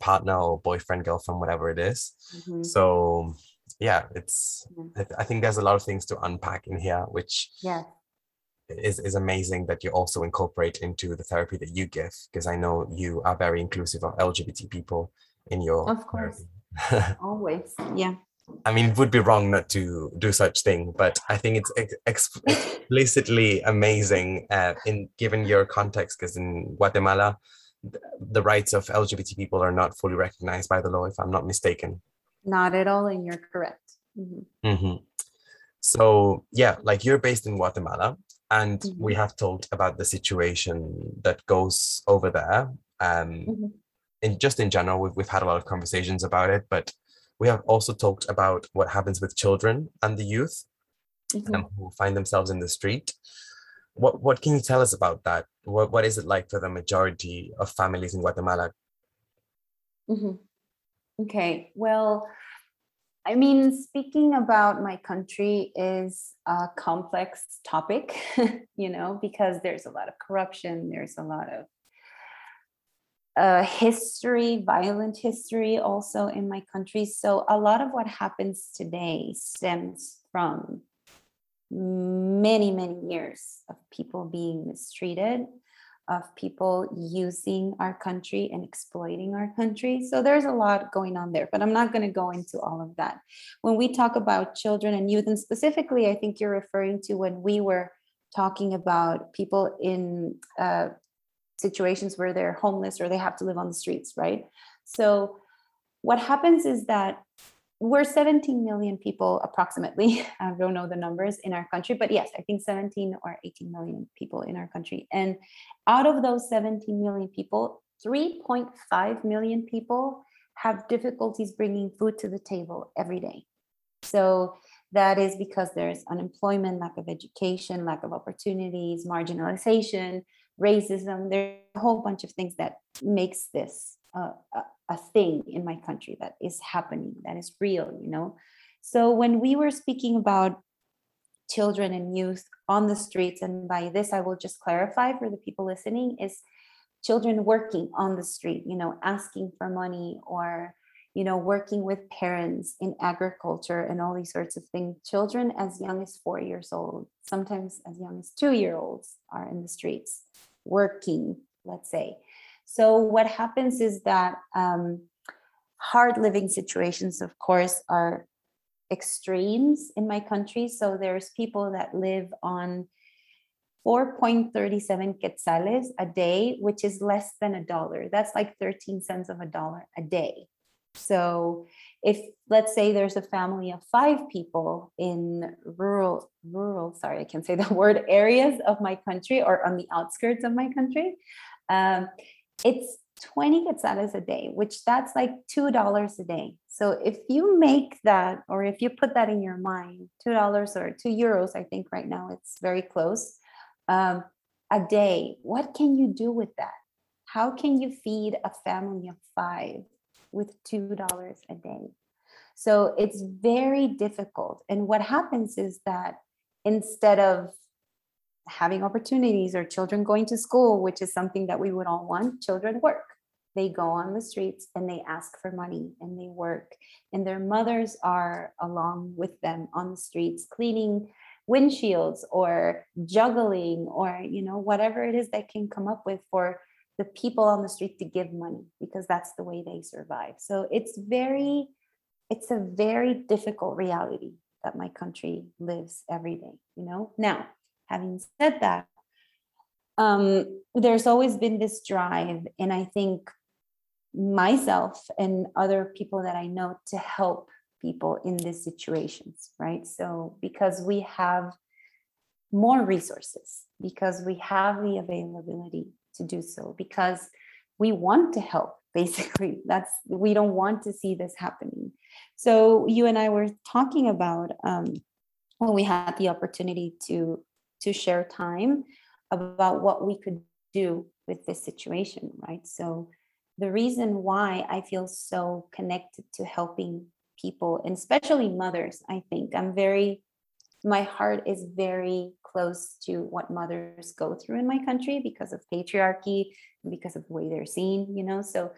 partner or boyfriend, girlfriend, whatever it is. Mm-hmm. So yeah, I think there's a lot of things to unpack in here, which is amazing that you also incorporate into the therapy that you give, because I know you are very inclusive of LGBT people in your Of course. Therapy. Always. Yeah. I mean, it would be wrong not to do such thing, but I think it's explicitly amazing in given your context, because in Guatemala, the rights of LGBT people are not fully recognized by the law, if I'm not mistaken. Not at all, and you're correct. Mm-hmm. Mm-hmm. So yeah, like you're based in Guatemala, and mm-hmm. we have talked about the situation that goes over there. Mm-hmm. And just in general, we've had a lot of conversations about it, but we have also talked about what happens with children and the youth mm-hmm. Who find themselves in the street. What can you tell us about that? What is it like for the majority of families in Guatemala? Mm-hmm. Okay, well, I mean, speaking about my country is a complex topic, because there's a lot of corruption, there's a lot of violent history also in my country. So a lot of what happens today stems from many, many years of people being mistreated, of people using our country and exploiting our country. So there's a lot going on there, but I'm not going to go into all of that. When we talk about children and youth, and specifically, I think you're referring to when we were talking about people in situations where they're homeless or they have to live on the streets, right? So what happens is that we're 17 million people approximately. I don't know the numbers in our country, but yes, I think 17 or 18 million people in our country. And out of those 17 million people, 3.5 million people have difficulties bringing food to the table every day. So that is because there's unemployment, lack of education, lack of opportunities, marginalization, racism. There's a whole bunch of things that makes this a thing in my country that is happening, that is real, So when we were speaking about children and youth on the streets, and by this I will just clarify for the people listening, is children working on the street, asking for money or, working with parents in agriculture and all these sorts of things. Children as young as 4 years old, sometimes as young as 2-year-olds are in the streets working, let's say. So what happens is that hard living situations, of course, are extremes in my country. So there's people that live on 4.37 quetzales a day, which is less than $1. That's like 13 cents of $1 a day. So if, let's say, there's a family of 5 people in rural areas of my country or on the outskirts of my country, it's 20 quetzales a day, which that's like $2 a day. So if you make that, or if you put that in your mind, $2 or €2, I think right now it's very close, a day, what can you do with that? How can you feed a family of 5 with $2 a day? So it's very difficult. And what happens is that instead of having opportunities or children going to school, which is something that we would all want, children work. They go on the streets and they ask for money and they work. And their mothers are along with them on the streets, cleaning windshields or juggling or, you know, whatever it is they can come up with for the people on the street to give money, because that's the way they survive. So it's a very difficult reality that my country lives every day, you know? Now, having said that, there's always been this drive, and I think myself and other people that I know, to help people in these situations, right? So because we have more resources, because we have the availability to do so, because we want to help, basically. We don't want to see this happening. So you and I were talking about when we had the opportunity to share time about what we could do with this situation, right? So the reason why I feel so connected to helping people, and especially mothers, I think my heart is very close to what mothers go through in my country because of patriarchy, because of the way they're seen, you know? So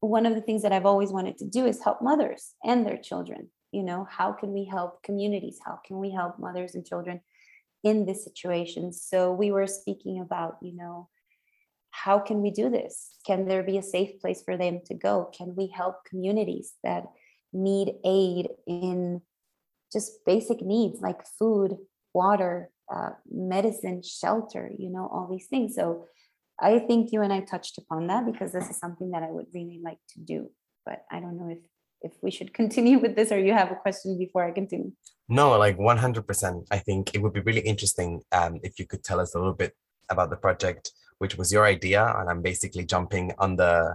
one of the things that I've always wanted to do is help mothers and their children. You know, how can we help communities? How can we help mothers and children in this situation? So we were speaking about, you know, how can we do this? Can there be a safe place for them to go? Can we help communities that need aid in just basic needs like food, water, medicine, shelter, you know, all these things? So I think you and I touched upon that because this is something that I would really like to do, but I don't know if we should continue with this, or you have a question before I continue. No, like 100%. I think it would be really interesting if you could tell us a little bit about the project, which was your idea, and I'm basically jumping on the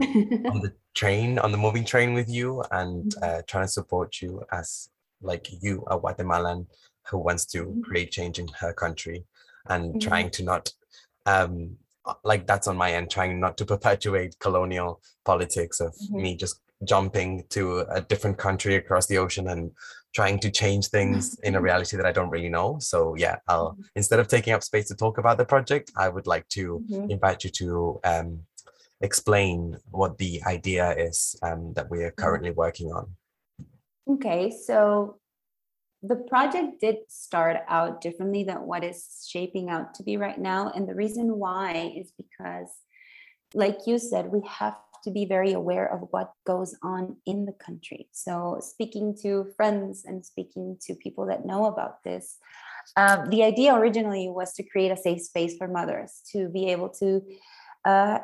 moving train with you, and trying to support you as like you, a Guatemalan who wants to create change in her country, and trying to not like, that's on my end, trying not to perpetuate colonial politics of me just jumping to a different country across the ocean and trying to change things in a reality that I don't really know. So yeah, I'll, instead of taking up space to talk about the project, I would like to invite you to explain what the idea is that we are currently working on. Okay, so the project did start out differently than what is shaping out to be right now. And the reason why is because, like you said, we have to be very aware of what goes on in the country. So speaking to friends and speaking to people that know about this, the idea originally was to create a safe space for mothers to be able to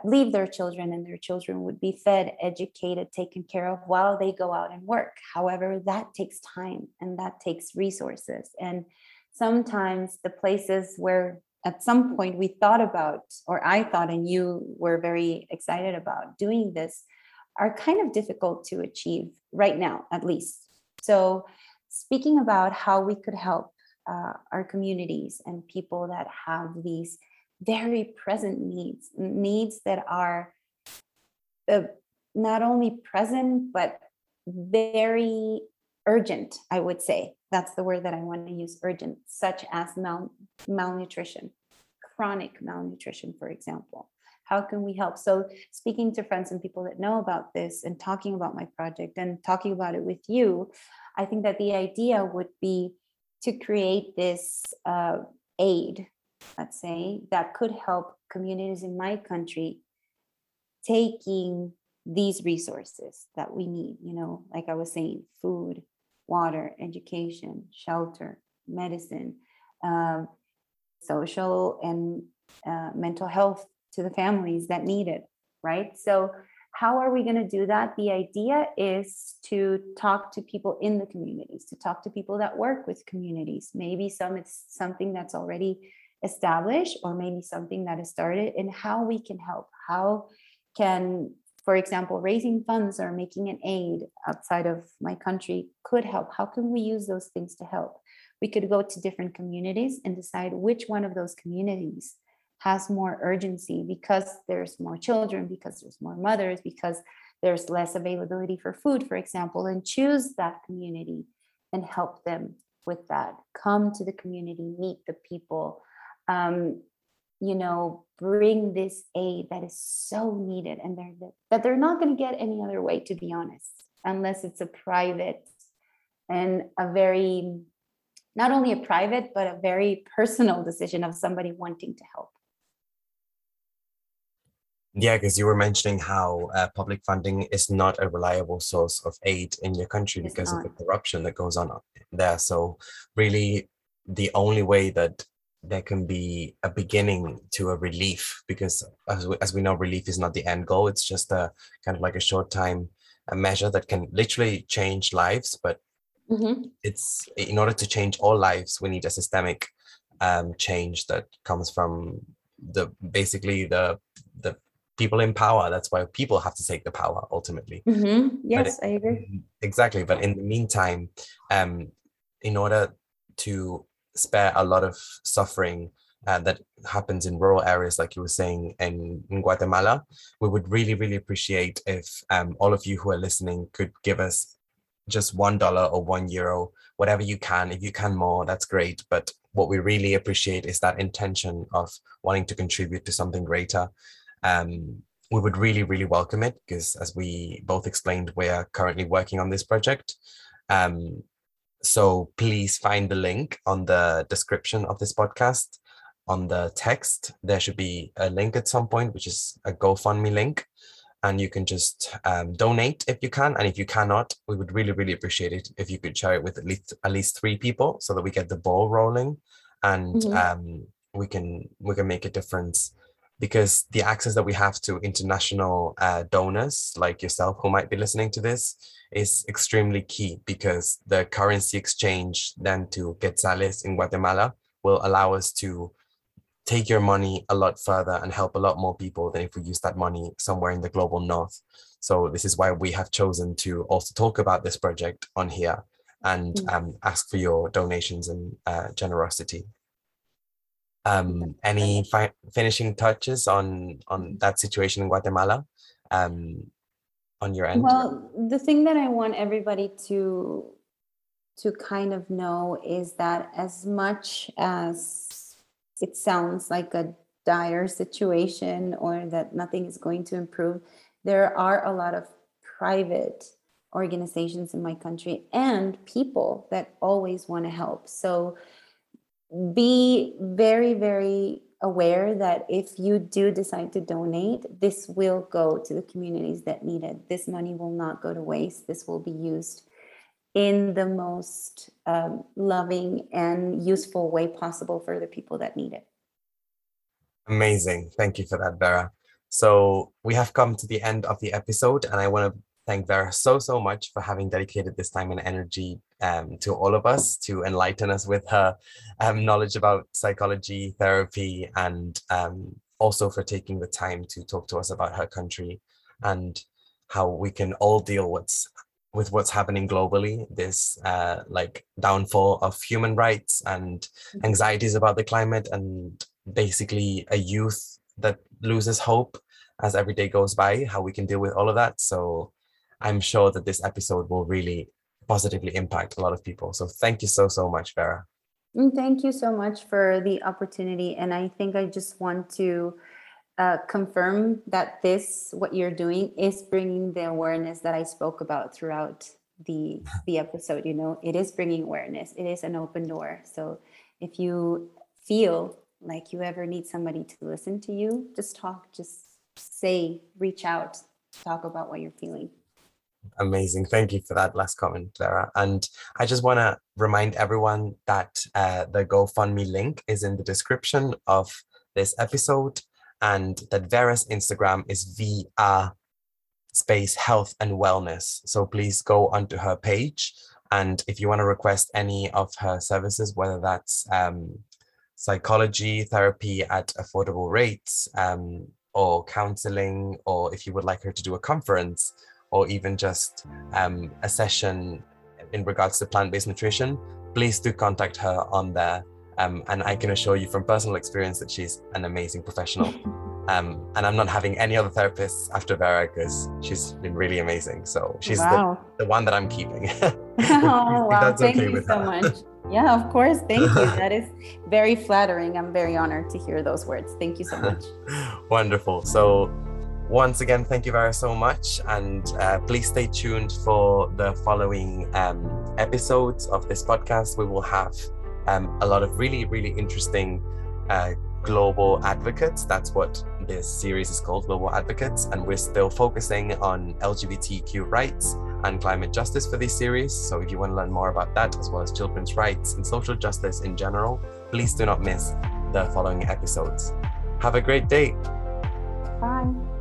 leave their children, and their children would be fed, educated, taken care of while they go out and work. However, that takes time and that takes resources. And sometimes the places where at some point we thought about, or I thought, and you were very excited about doing this, are kind of difficult to achieve right now, at least. So speaking about how we could help our communities and people that have these very present needs that are not only present, but very urgent, I would say. That's the word that I want to use, urgent, such as malnutrition, chronic malnutrition, for example. How can we help? So speaking to friends and people that know about this, and talking about my project and talking about it with you, I think that the idea would be to create this aid, let's say, that could help communities in my country taking these resources that we need, you know, like I was saying, food, water, education, shelter, medicine, social and mental health to the families that need it, right? So how are we going to do that? The idea is to talk to people in the communities, to talk to people that work with communities. Maybe it's something that's already established, or maybe something that is started, and how we can help. How can, for example, raising funds or making an aid outside of my country could help? How can we use those things to help? We could go to different communities and decide which one of those communities has more urgency, because there's more children, because there's more mothers, because there's less availability for food, for example, and choose that community and help them with that. Come to the community, meet the people, bring this aid that is so needed and that they're not going to get any other way, to be honest, unless it's a private and a very, not only a private, but a very personal decision of somebody wanting to help. Yeah, because you were mentioning how public funding is not a reliable source of aid in your country because of the corruption that goes on there. So really, the only way that there can be a beginning to a relief, because as we know, relief is not the end goal. It's just a kind of like a short time, a measure that can literally change lives. But it's, in order to change all lives, we need a systemic change that comes from the people in power. That's why people have to take the power ultimately. Yes, I agree. Exactly. But in the meantime, in order to spare a lot of suffering that happens in rural areas, like you were saying in Guatemala, we would really, really appreciate if all of you who are listening could give us just $1 or €1, whatever you can. If you can more, that's great. But what we really appreciate is that intention of wanting to contribute to something greater. We would really, really welcome it because, as we both explained, we are currently working on this project. So please find the link on the description of this podcast. On the text, there should be a link at some point, which is a GoFundMe link. And you can just donate if you can. And if you cannot, we would really, really appreciate it if you could share it with at least 3 people so that we get the ball rolling and we can make a difference. Because the access that we have to international donors like yourself who might be listening to this is extremely key, because the currency exchange then to Quetzales in Guatemala will allow us to take your money a lot further and help a lot more people than if we use that money somewhere in the global north. So this is why we have chosen to also talk about this project on here and ask for your donations and generosity. Any finishing touches on that situation in Guatemala on your end? Well, the thing that I want everybody to kind of know is that as much as it sounds like a dire situation or that nothing is going to improve, there are a lot of private organizations in my country and people that always want to help. So be very, very aware that if you do decide to donate, this will go to the communities that need it. This money will not go to waste. This will be used in the most loving and useful way possible for the people that need it. Amazing. Thank you for that, Vera. So we have come to the end of the episode, and I want to thank Vera so much for having dedicated this time and energy to all of us, to enlighten us with her knowledge about psychology, therapy, and also for taking the time to talk to us about her country and how we can all deal with what's happening globally, this downfall of human rights and anxieties about the climate, and basically a youth that loses hope as every day goes by, how we can deal with all of that. So I'm sure that this episode will really positively impact a lot of people. So thank you so much, Vera. Thank you so much for the opportunity. And I think I just want to confirm that what you're doing is bringing the awareness that I spoke about throughout the episode. It is bringing awareness. It is an open door. So if you feel like you ever need somebody to listen to you, just talk, just say, reach out, talk about what you're feeling. Amazing. Thank you for that last comment, Vera. And I just want to remind everyone that the GoFundMe link is in the description of this episode, and that Vera's Instagram is VR Health and Wellness. So please go onto her page. And if you want to request any of her services, whether that's psychology, therapy at affordable rates, or counseling, or if you would like her to do a conference, or even just a session in regards to plant-based nutrition, please do contact her on there. And I can assure you from personal experience that she's an amazing professional. And I'm not having any other therapists after Vera because she's been really amazing. So she's the one that I'm keeping. Oh, wow. Thank you so much. Yeah, of course. Thank you. That is very flattering. I'm very honored to hear those words. Thank you so much. Wonderful. So once again, thank you, Vera, so much. And please stay tuned for the following episodes of this podcast. We will have a lot of really, really interesting global advocates. That's what this series is called, Global Advocates. And we're still focusing on LGBTQ rights and climate justice for this series. So if you want to learn more about that, as well as children's rights and social justice in general, please do not miss the following episodes. Have a great day. Bye.